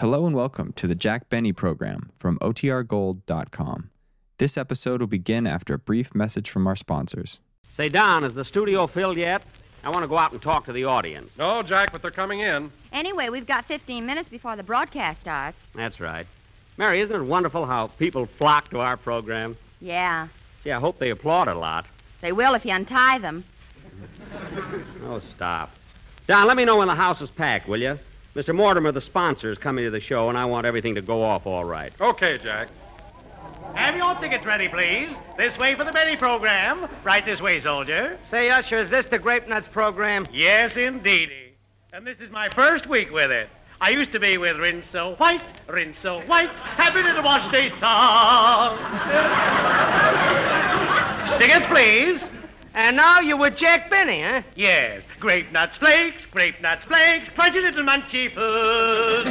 Hello and welcome to the Jack Benny program from otrgold.com. This episode will begin after a brief message from our sponsors. Say, Don, is the studio filled yet? I want to go out and talk to the audience. No, Jack, but they're coming in. Anyway, we've got 15 minutes before the broadcast starts. That's right. Mary, isn't it wonderful how people flock to our program? Yeah. Gee, I hope they applaud a lot. They will if you untie them. Oh, stop. Don, let me know when the house is packed, will you? Mr. Mortimer, the sponsor, is coming to the show, and I want everything to go off all right. Okay, Jack. Have your tickets ready, please. This way for the Betty program. Right this way, soldier. Say, Usher, is this the Grape Nuts program? Yes, indeedy. And this is my first week with it. I used to be with Rinso White, Rinso White, happy little wash day song. Tickets, please. And now you're with Jack Benny, huh? Yes. Grape Nuts Flakes, crunchy little munchy food.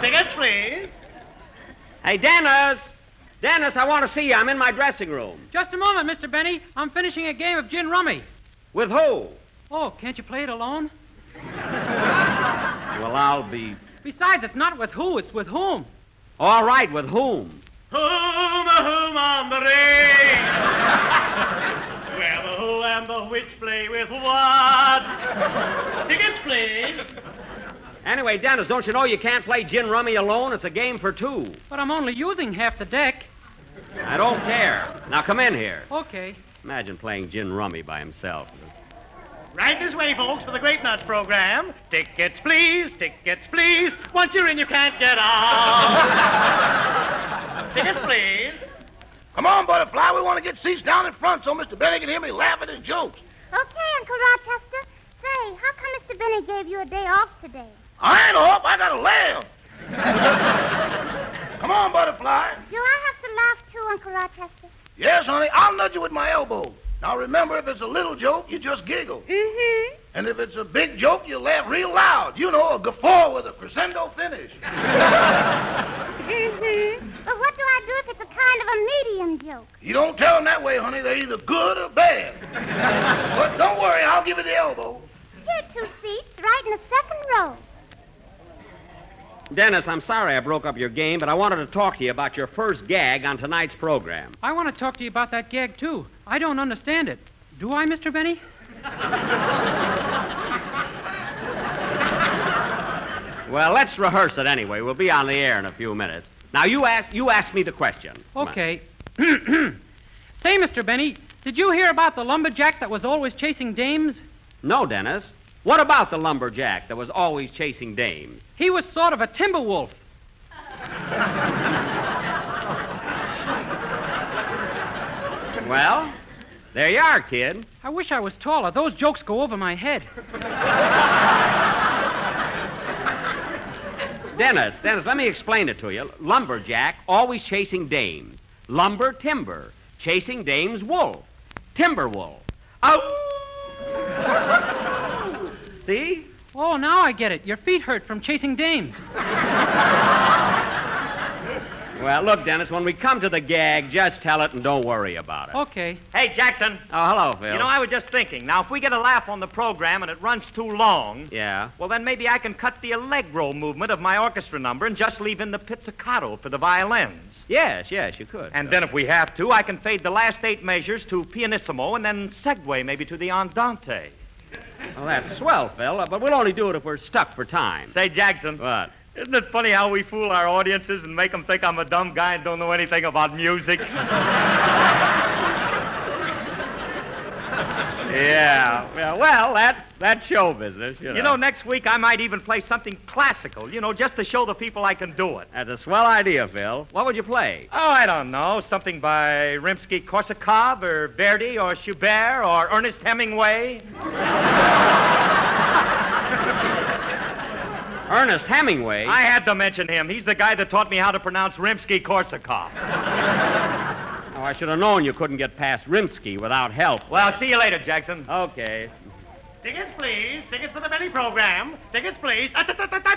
Tickets, please. Hey, Dennis. Dennis, I want to see you. I'm in my dressing room. Just a moment, Mr. Benny. I'm finishing a game of gin rummy. With who? Oh, can't you play it alone? Well, I'll be... Besides, it's not with who, it's with whom. All right, with whom? Whom on the ring. Where the who and the which play with what? Tickets, please. Anyway, Dennis, don't you know you can't play gin rummy alone? It's a game for two. But I'm only using half the deck. I don't care. Now come in here. Okay. Imagine playing gin rummy by himself. Right this way, folks, for the Grape Nuts program. Tickets, please. Tickets, please. Once you're in, you can't get out. Tickets, please. Come on, Butterfly. We want to get seats down in front so Mr. Benny can hear me laugh at his jokes. Okay, Uncle Rochester. Say, how come Mr. Benny gave you a day off today? I ain't off. I got to laugh. Come on, Butterfly. Do I have to laugh too, Uncle Rochester? Yes, honey. I'll nudge you with my elbow. Now, remember, if it's a little joke, you just giggle. Mm-hmm. And if it's a big joke, you laugh real loud. You know, a guffaw with a crescendo finish. Mm-hmm. But what do I do if it's a kind of a medium joke? You don't tell them that way, honey. They're either good or bad. But don't worry, I'll give you the elbow. Here are two seats, right in the second row. Dennis, I'm sorry I broke up your game, but I wanted to talk to you about your first gag on tonight's program. I want to talk to you about that gag, too. I don't understand it. Do I, Mr. Benny? Well, let's rehearse it anyway. We'll be on the air in a few minutes. Now, you ask me the question. Okay. Say, Mr. Benny, did you hear about the lumberjack that was always chasing dames? No, Dennis. What about the lumberjack that was always chasing dames? He was sort of a timber wolf. Well, there you are, kid. I wish I was taller. Those jokes go over my head. Dennis, let me explain it to you. Lumberjack, always chasing dames. Lumber, timber. Chasing dames, wolf. Timber wolf. Oh! See? Oh, now I get it. Your feet hurt from chasing dames. Well, look, Dennis, when we come to the gag, just tell it and don't worry about it. Okay. Hey, Jackson. Oh, hello, Phil. You know, I was just thinking. Now, if we get a laugh on the program and it runs too long... Yeah? Well, then maybe I can cut the allegro movement of my orchestra number and just leave in the pizzicato for the violins. Yes, you could. And then if we have to, I can fade the last 8 measures to pianissimo and then segue maybe to the andante. Well, that's swell, Phil, but we'll only do it if we're stuck for time. Say, Jackson. What? Isn't it funny how we fool our audiences and make them think I'm a dumb guy and don't know anything about music? Yeah. Well, that's show business, you know. You know, next week I might even play something classical, you know, just to show the people I can do it. That's a swell idea, Phil. What would you play? Oh, I don't know. Something by Rimsky-Korsakov or Verdi or Schubert or Ernest Hemingway. Ernest Hemingway? I had to mention him. He's the guy that taught me how to pronounce Rimsky-Korsakov. Oh, I should have known you couldn't get past Rimsky without help. Well, see you later, Jackson. Okay. Tickets, please. Tickets for the Benny program. Tickets, please.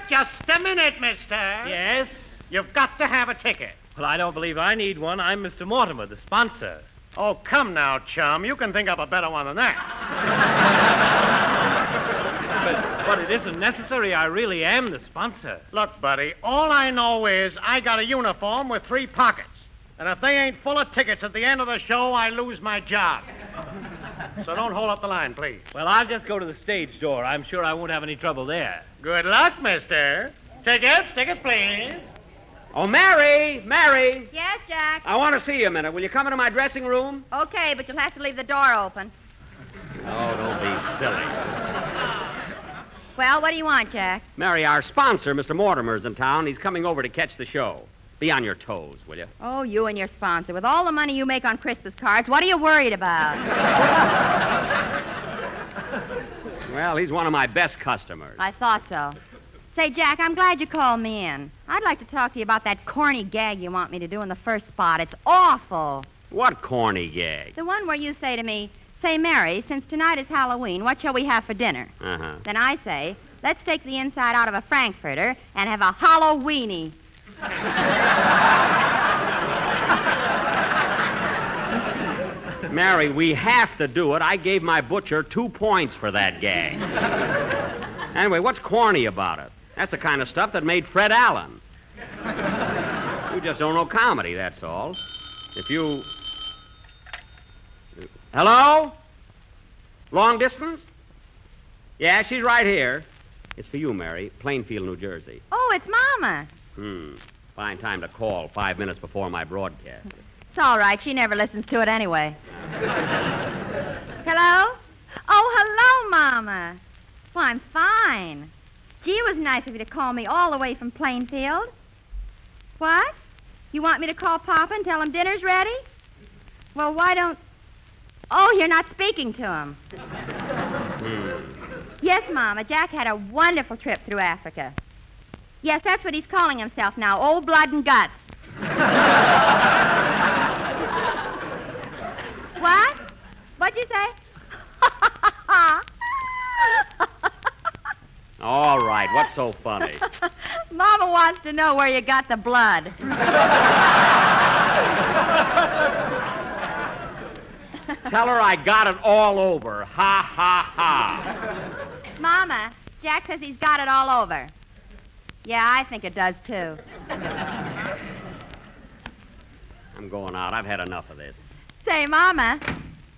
Just a minute, mister. Yes? You've got to have a ticket. Well, I don't believe I need one. I'm Mr. Mortimer, the sponsor. Oh, come now, chum. You can think up a better one than that. But... But it isn't necessary. I really am the sponsor. Look, buddy, all I know is I got a uniform with three pockets. And if they ain't full of tickets at the end of the show, I lose my job. So don't hold up the line, please. Well, I'll just go to the stage door. I'm sure I won't have any trouble there. Good luck, mister. Tickets, please. Oh, Mary! Yes, Jack? I want to see you a minute. Will you come into my dressing room? Okay, but you'll have to leave the door open. Oh, don't be silly. Well, what do you want, Jack? Mary, our sponsor, Mr. Mortimer, is in town. He's coming over to catch the show. Be on your toes, will you? Oh, you and your sponsor. With all the money you make on Christmas cards, what are you worried about? Well, he's one of my best customers. I thought so. Say, Jack, I'm glad you called me in. I'd like to talk to you about that corny gag you want me to do in the first spot. It's awful. What corny gag? The one where you say to me, say, Mary, since tonight is Halloween, what shall we have for dinner? Uh-huh. Then I say, let's take the inside out of a frankfurter and have a Halloweeny. Mary, we have to do it. I gave my butcher 2 points for that gag. Anyway, what's corny about it? That's the kind of stuff that made Fred Allen. You just don't know comedy, that's all. If you... Hello? Long distance? Yeah, she's right here. It's for you, Mary. Plainfield, New Jersey. Oh, it's Mama. Fine time to call 5 minutes before my broadcast. It's all right. She never listens to it anyway. Hello? Oh, hello, Mama. Well, I'm fine. Gee, it was nice of you to call me all the way from Plainfield. What? You want me to call Papa and tell him dinner's ready? Well, why don't... Oh, you're not speaking to him. Yes, Mama, Jack had a wonderful trip through Africa. Yes, that's what he's calling himself now, old blood and guts. What? What'd you say? All right, what's so funny? Mama wants to know where you got the blood. Tell her I got it all over. Ha, ha, ha. Mama, Jack says he's got it all over. Yeah, I think it does, too. I'm going out. I've had enough of this. Say, Mama.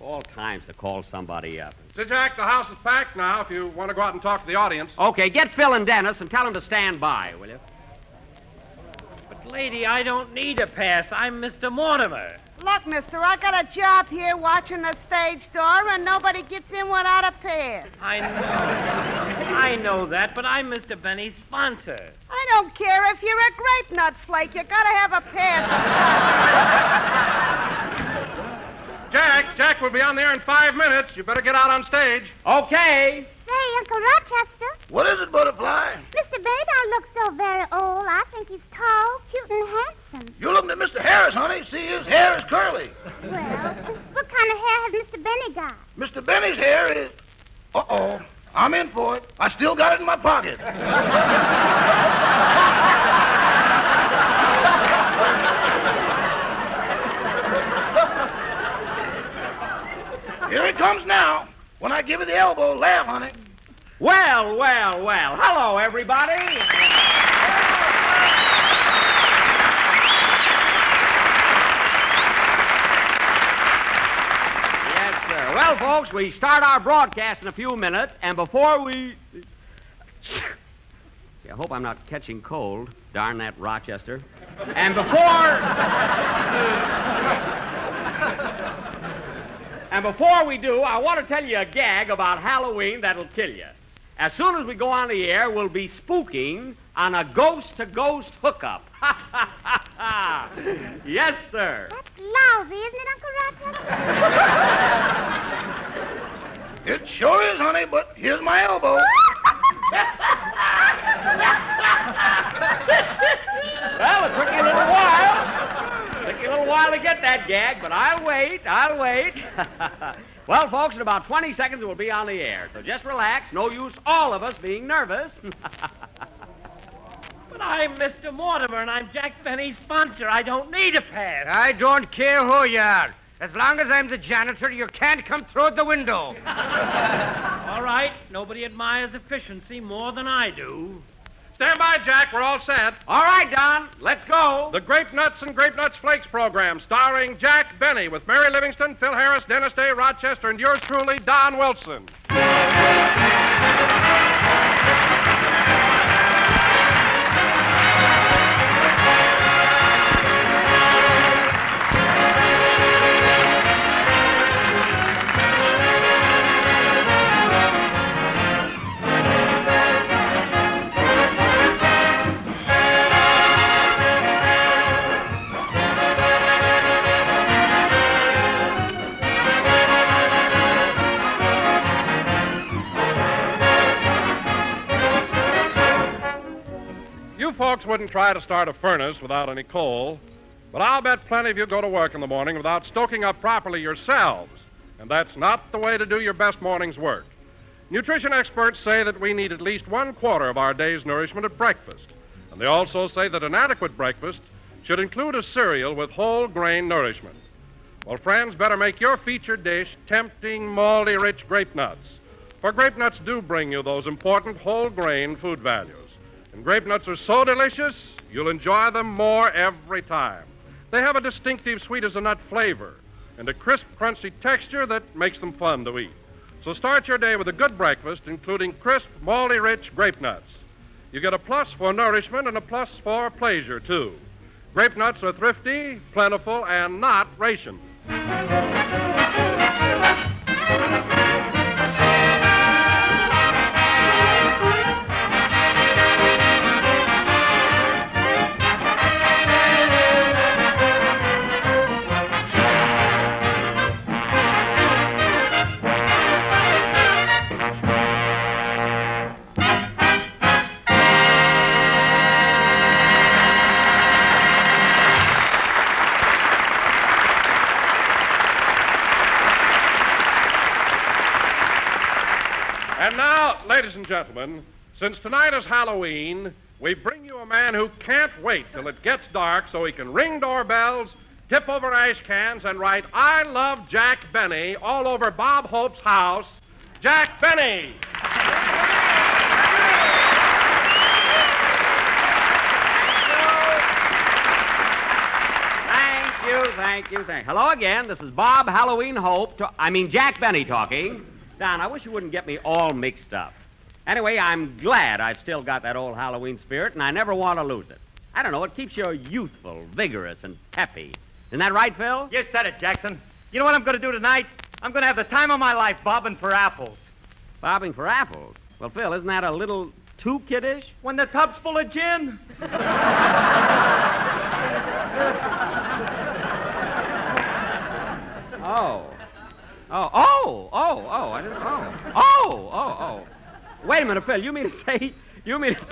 All times to call somebody up. Sir Jack, the house is packed now if you want to go out and talk to the audience. Okay, get Phil and Dennis and tell them to stand by, will you? But, lady, I don't need a pass. I'm Mr. Mortimer. Look, mister, I got a job here watching the stage door, and nobody gets in without a pass. I know that, but I'm Mr. Benny's sponsor. I don't care if you're a grape nut flake. You gotta have a pass. Jack will be on there in 5 minutes. You better get out on stage. Okay. Say, Uncle Rochester. What is it, Butterfly? Mr. Bedard looks so very old. I think he's tall, cute, and handsome. You're looking at Mr. Harris, honey. See, his hair is curly. Well, what kind of hair has Mr. Benny got? Mr. Benny's hair is... Uh-oh. I'm in for it. I still got it in my pocket. Here it comes now. When I give you the elbow, laugh, honey. Well. Hello, everybody. Yes, sir. Well, folks, we start our broadcast in a few minutes, and before we... I hope I'm not catching cold. Darn that Rochester. And before... And before we do, I want to tell you a gag about Halloween that'll kill you. As soon as we go on the air, we'll be spooking on a ghost-to-ghost hookup. Ha, ha, ha, ha. Yes, sir. That's lousy, isn't it, Uncle Rochester? It sure is, honey, but here's my elbow. Well, it took you a little while. It took you a little while to get that gag, but I'll wait. Well, folks, in about 20 seconds, we'll be on the air. So just relax. No use all of us being nervous. But I'm Mr. Mortimer, and I'm Jack Benny's sponsor. I don't need a pass. I don't care who you are. As long as I'm the janitor, you can't come through the window. All right. Nobody admires efficiency more than I do. Stand by, Jack. We're all set. All right, Don. Let's go. The Grape Nuts and Grape Nuts Flakes program, starring Jack Benny, with Mary Livingston, Phil Harris, Dennis Day, Rochester, and yours truly, Don Wilson. Folks wouldn't try to start a furnace without any coal, but I'll bet plenty of you go to work in the morning without stoking up properly yourselves, and that's not the way to do your best morning's work. Nutrition experts say that we need at least 1/4 of our day's nourishment at breakfast, and they also say that an adequate breakfast should include a cereal with whole grain nourishment. Well, friends, better make your featured dish tempting, malty-rich grape nuts, for grape nuts do bring you those important whole grain food values. And grape nuts are so delicious, you'll enjoy them more every time. They have a distinctive sweet-as-a-nut flavor and a crisp, crunchy texture that makes them fun to eat. So start your day with a good breakfast, including crisp, malty-rich grape nuts. You get a plus for nourishment and a plus for pleasure, too. Grape nuts are thrifty, plentiful, and not rationed. Ladies and gentlemen, since tonight is Halloween, we bring you a man who can't wait till it gets dark so he can ring doorbells, tip over ash cans, and write, "I love Jack Benny," all over Bob Hope's house. Jack Benny! Thank you. Hello again. This is Bob Halloween Hope, Jack Benny talking. Don, I wish you wouldn't get me all mixed up. Anyway, I'm glad I've still got that old Halloween spirit, and I never want to lose it. I don't know, it keeps you youthful, vigorous, and peppy. Isn't that right, Phil? You said it, Jackson. You know what I'm going to do tonight? I'm going to have the time of my life bobbing for apples. Bobbing for apples? Well, Phil, isn't that a little too kiddish? When the tub's full of gin. Oh. Wait a minute, Phil. You mean to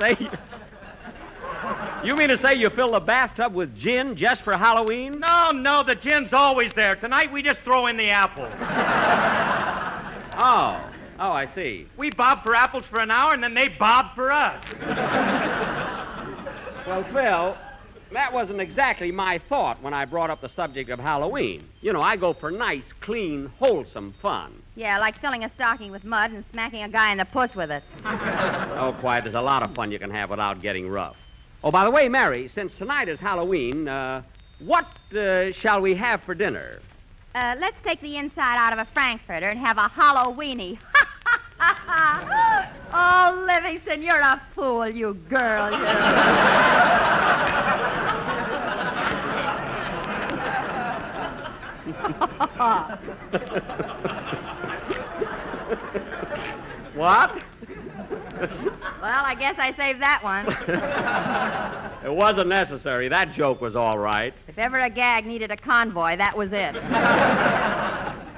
say you fill the bathtub with gin just for Halloween? No, the gin's always there. Tonight we just throw in the apple. Oh, I see. We bob for apples for an hour, and then they bob for us. Well, Phil, that wasn't exactly my thought when I brought up the subject of Halloween. You know, I go for nice, clean, wholesome fun. Yeah, like filling a stocking with mud and smacking a guy in the puss with it. Oh, quiet. There's a lot of fun you can have without getting rough. Oh, by the way, Mary, since tonight is Halloween, what shall we have for dinner? Let's take the inside out of a Frankfurter and have a Halloweeny. Oh, Livingston, you're a fool, you girl. What? Well, I guess I saved that one. It wasn't necessary. That joke was all right. If ever a gag needed a convoy, that was it.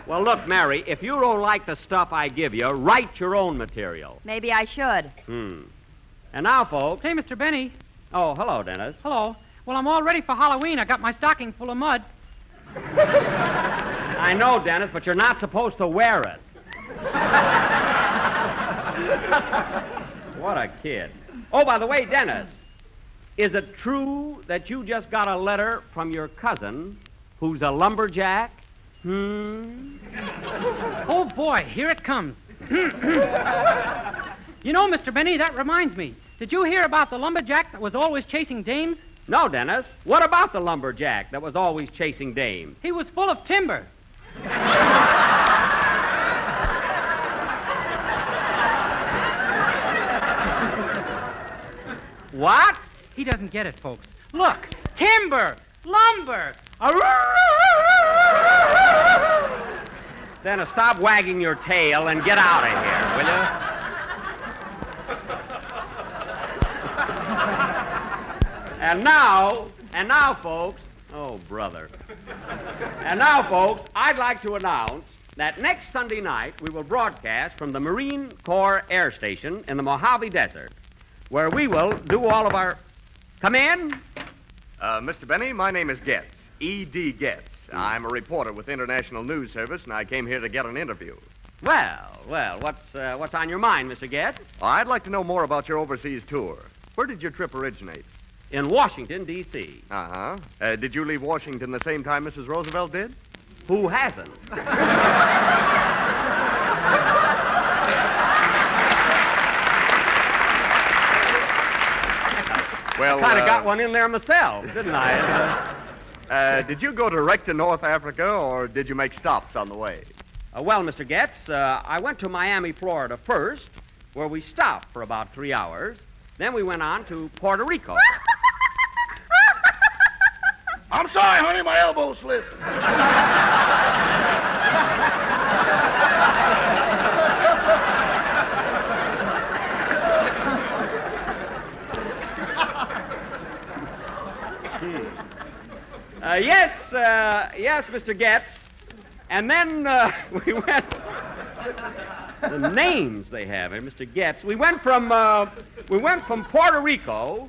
Well, look, Mary, if you don't like the stuff I give you, write your own material. Maybe I should. And now, folks... Hey, Mr. Benny. Oh, hello, Dennis. Hello. Well, I'm all ready for Halloween. I got my stocking full of mud. I know, Dennis, but you're not supposed to wear it. What a kid. Oh, by the way, Dennis, is it true that you just got a letter from your cousin who's a lumberjack? Oh, boy, here it comes. You know, Mr. Benny, that reminds me. Did you hear about the lumberjack that was always chasing dames? No, Dennis. What about the lumberjack that was always chasing dames? He was full of timber. What? He doesn't get it, folks. Look, timber, lumber. Dennis, stop wagging your tail and get out of here, will you? And now, folks, oh, brother. And now, folks, I'd like to announce that next Sunday night we will broadcast from the Marine Corps Air Station in the Mojave Desert, where we will do all of our... Come in. Mr. Benny, my name is Getz, E.D. Getz. I'm a reporter with International News Service, and I came here to get an interview. Well, what's on your mind, Mr. Getz? I'd like to know more about your overseas tour. Where did your trip originate? In Washington, D.C. Uh-huh. Did you leave Washington the same time Mrs. Roosevelt did? Who hasn't? Well, I kind of got one in there myself, didn't I? Did you go direct to North Africa, or did you make stops on the way? Well, Mr. Getz, I went to Miami, Florida first, where we stopped for about 3 hours. Then we went on to Puerto Rico. I'm sorry, honey, my elbow slipped. Yes, Mr. Getz. And then we went... The names they have here, Mr. Getz. We went from Puerto Rico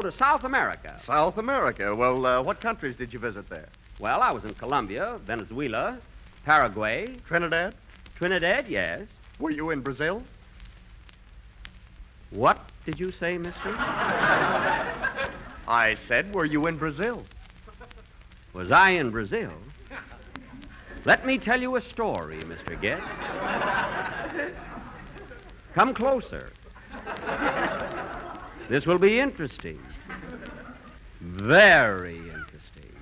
to South America. South America. Well, what countries did you visit there? Well, I was in Colombia, Venezuela, Paraguay. Trinidad? Trinidad, yes. Were you in Brazil? What did you say, mister? I said, were you in Brazil? Was I in Brazil? Let me tell you a story, Mr. Getz. Come closer. This will be interesting. Very interesting.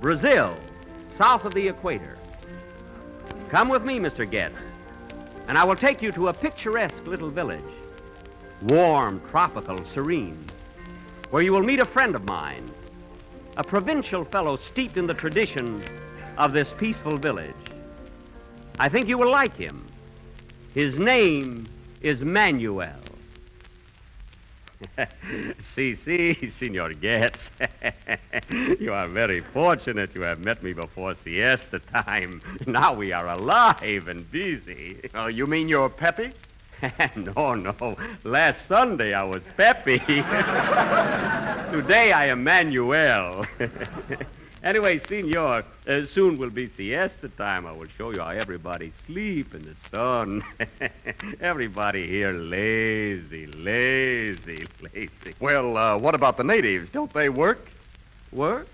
Brazil, south of the equator. Come with me, Mr. Getz, and I will take you to a picturesque little village, warm, tropical, serene, where you will meet a friend of mine, a provincial fellow steeped in the tradition of this peaceful village. I think you will like him. His name is Manuel. Si, Senor Getz. You are very fortunate you have met me before siesta time. Now we are alive and busy. Oh, you mean you're peppy? No. Last Sunday I was Peppy. Today I am Manuel. Anyway, senor, soon will be siesta time. I will show you how everybody sleep in the sun. Everybody here lazy. Well, what about the natives? Don't they work? Work?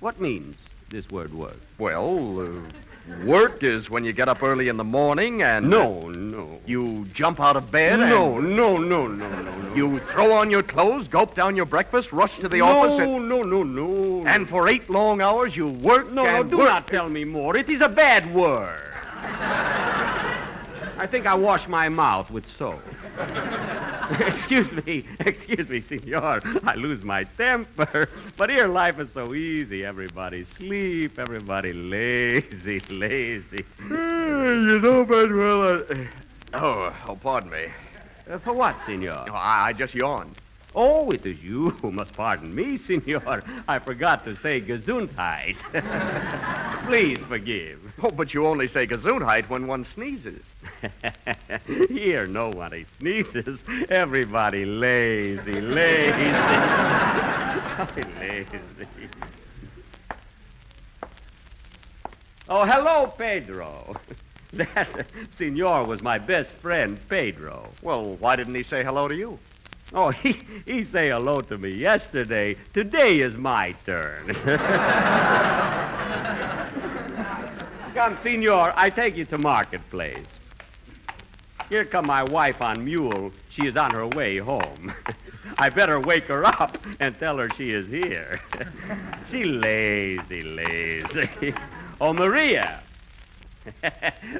What means this word work? Well, work is when you get up early in the morning and... No. You jump out of bed No. You throw on your clothes, gulp down your breakfast, rush to the office... No. And for 8 long hours you work not tell me more. It is a bad word. I think I wash my mouth with soap. Excuse me, senor. I lose my temper. But here life is so easy. Everybody sleep. Everybody lazy. You know, Manuel, Oh, pardon me. For what, senor? Oh, I just yawned. Oh, it is you who must pardon me, senor. I forgot to say gesundheit. Please forgive. Oh, but you only say gesundheit when one sneezes. Here, nobody sneezes. Everybody lazy. Lazy. Oh, hello, Pedro. That senor was my best friend, Pedro. Well, why didn't he say hello to you? Oh, he say hello to me yesterday. Today is my turn. Come, senor, I take you to marketplace. Here come my wife on mule. She is on her way home. I better wake her up and tell her she is here. She lazy. Oh, Maria.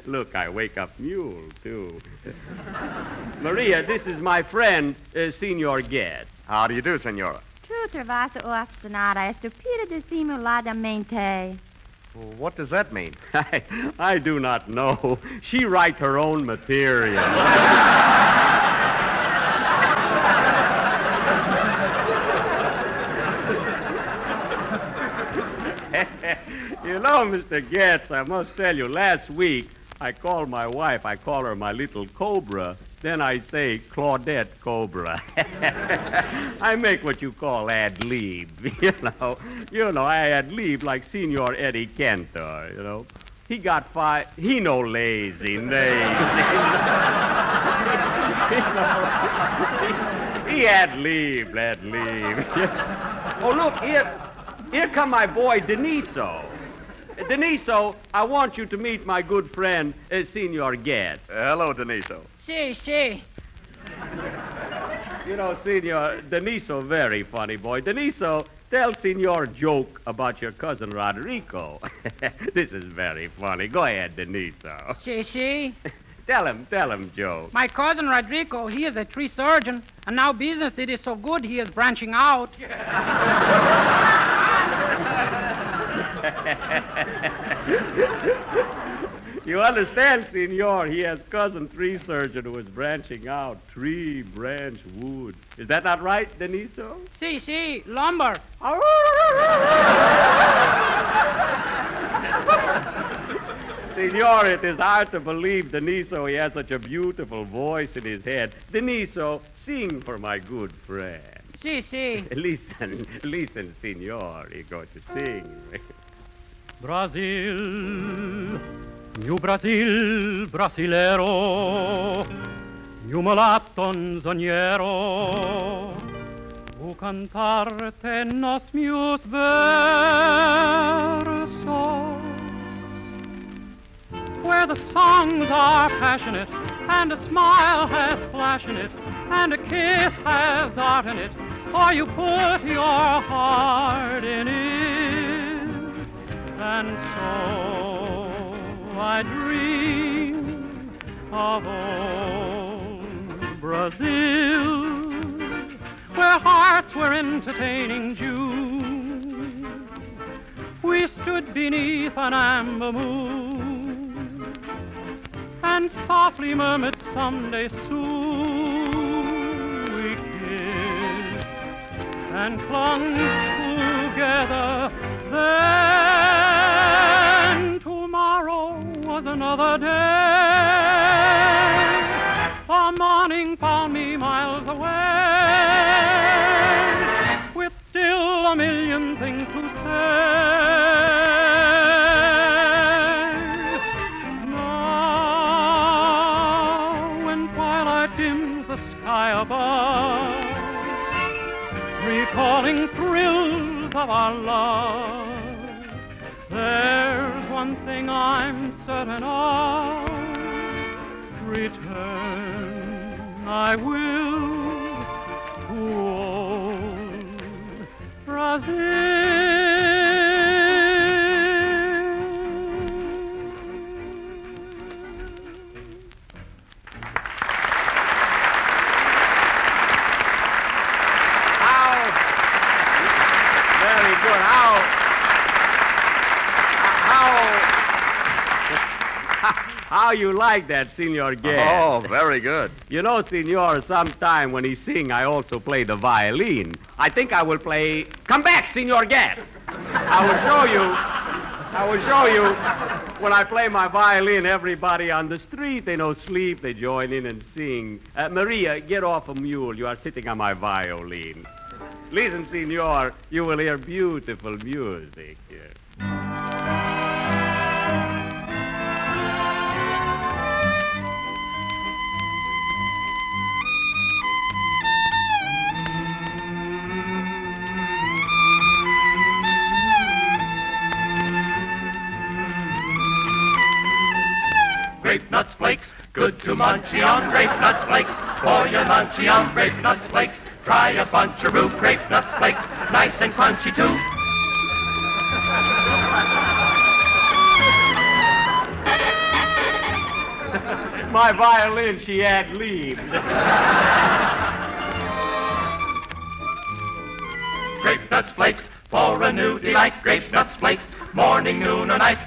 Look, I wake up mule, too. Maria, this is my friend, Senor Getz. How do you do, senora? Tu travasso o afstanada e stupida dissimuladamente. What does that mean? I do not know. She writes her own material. You know, Mr. Getz, I must tell you, last week I called my wife. I call her my little cobra. Then I say Claudette Cobra. I make what you call ad-lib, you know. You know, I ad-lib like Senor Eddie Cantor, you know. He got five. He no lazy. He ad-lib. Oh, look, here come my boy Deniso. Deniso, I want you to meet my good friend, Senor Getz. Hello, Deniso. Si. You know, Senor, Deniso, very funny boy. Deniso, tell Senor joke about your cousin Rodrigo. This is very funny. Go ahead, Deniso. Si. Tell him, Joe. My cousin Rodrigo, he is a tree surgeon, and now business, it is so good, he is branching out. You understand, senor, he has cousin tree surgeon who is branching out. Tree, branch, wood. Is that not right, Deniso? Si, lumber. Senor, it is hard to believe, Deniso, he has such a beautiful voice in his head. Deniso, sing for my good friend. Si. Listen, senor, he going to sing. Brazil... New Brazil, Brasilero, new mulatto nzoniero, u cantarte nos mius versos, where the songs are passionate, and a smile has flash in it, and a kiss has art in it, for you put your heart in it, and so I dream of old Brazil, where hearts were entertaining June. We stood beneath an amber moon and softly murmured someday soon we kissed and clung together then. Tomorrow was another day, for morning found me miles away, with still a million things to say. Now, when twilight dims the sky above, recalling thrills of our love, there's one thing I'm certain of, return I will to old Brazil. Very good. How you like that, Senor Getz? Oh, very good. You know, senor, sometime when he sing, I also play the violin. I think I will play... Come back, Senor Getz. I will show you when I play my violin, everybody on the street, they don't sleep, they join in and sing. Maria, get off a mule. You are sitting on my violin. Listen, senor, you will hear beautiful music here. Nuts Flakes, good to munchie on Grape Nuts Flakes. For your munchie on Grape Nuts Flakes, try a bunch-a-roo Grape Nuts Flakes, nice and crunchy too. My violin, she had lead. Grape Nuts Flakes, for a new delight, Grape Nuts Flakes, morning, noon, or night.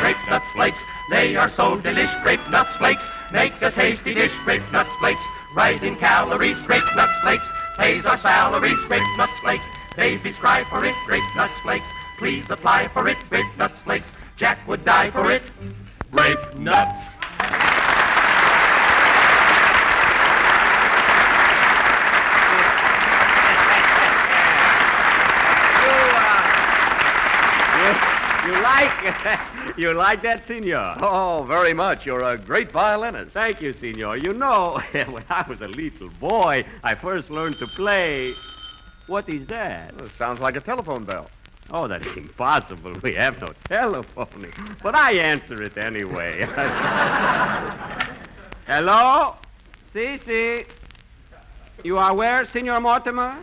Grape Nuts Flakes, they are so delish. Grape Nuts Flakes makes a tasty dish. Grape Nuts Flakes, right in calories. Grape Nuts Flakes pays our salaries. Grape Nuts Flakes, babies cry for it. Grape Nuts Flakes, please apply for it. Grape Nuts Flakes, Jack would die for it. Grape Nuts. You like that, senor? Oh, very much. You're a great violinist. Thank you, senor. You know, when I was a little boy, I first learned to play... What is that? Well, it sounds like a telephone bell. Oh, that's impossible. We have no telephone. But I answer it anyway. Hello? Si. You are where, Senor Mortimer?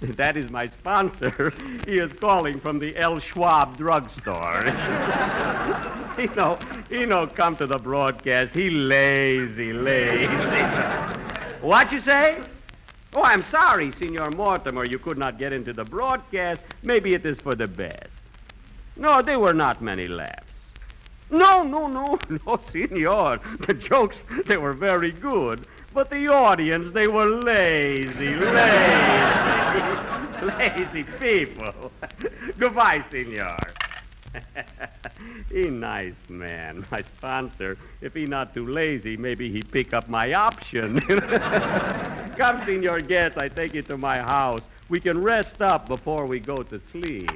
That is my sponsor. He is calling from the El Schwab drugstore. he no come to the broadcast. He lazy. What you say? Oh, I'm sorry, Senor Mortimer, you could not get into the broadcast. Maybe it is for the best. No, there were not many laughs. No, Senor. The jokes, they were very good. But the audience, they were lazy people. Goodbye, Senor. He nice man, my sponsor. If he not too lazy, maybe he pick up my option. Come, Senor Getz, I take you to my house. We can rest up before we go to sleep.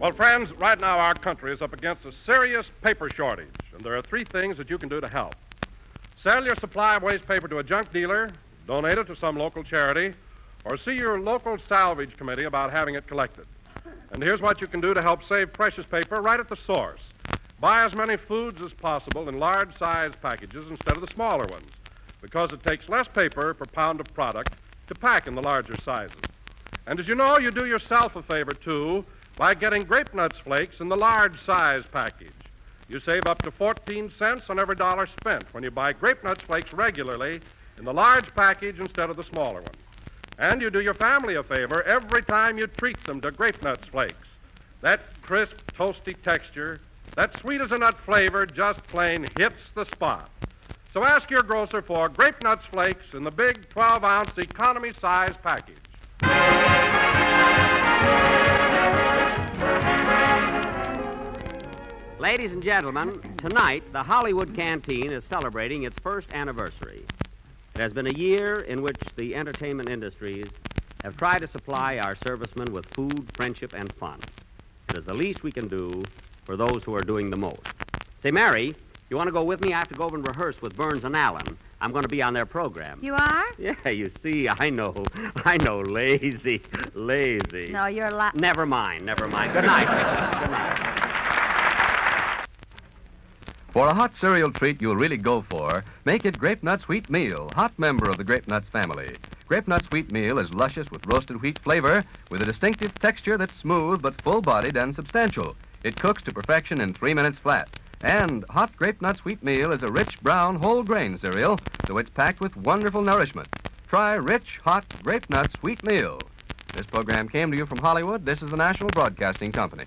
Well, friends, right now our country is up against a serious paper shortage, and there are three things that you can do to help. Sell your supply of waste paper to a junk dealer, donate it to some local charity, or see your local salvage committee about having it collected. And here's what you can do to help save precious paper right at the source. Buy as many foods as possible in large-sized packages instead of the smaller ones, because it takes less paper per pound of product to pack in the larger sizes. And as you know, you do yourself a favor, too, by getting Grape Nuts Flakes in the large size package. You save up to 14 cents on every dollar spent when you buy Grape Nuts Flakes regularly in the large package instead of the smaller one. And you do your family a favor every time you treat them to Grape Nuts Flakes. That crisp, toasty texture, that sweet-as-a-nut flavor just plain hits the spot. So ask your grocer for Grape Nuts Flakes in the big 12-ounce economy size package. Ladies and gentlemen, tonight the Hollywood Canteen is celebrating its first anniversary. It has been a year in which the entertainment industries have tried to supply our servicemen with food, friendship, and fun. It is the least we can do for those who are doing the most. Say, Mary, you want to go with me? I have to go over and rehearse with Burns and Allen. I'm going to be on their program. You are? Yeah, you see, I know, lazy. No, you're Never mind. Good night. For a hot cereal treat you'll really go for, make it Grape Nuts Wheat Meal, hot member of the Grape Nuts family. Grape Nuts Wheat Meal is luscious with roasted wheat flavor, with a distinctive texture that's smooth but full-bodied and substantial. It cooks to perfection in 3 minutes flat. And hot Grape Nuts Wheat Meal is a rich brown whole grain cereal, so it's packed with wonderful nourishment. Try rich, hot Grape Nuts Wheat Meal. This program came to you from Hollywood. This is the National Broadcasting Company.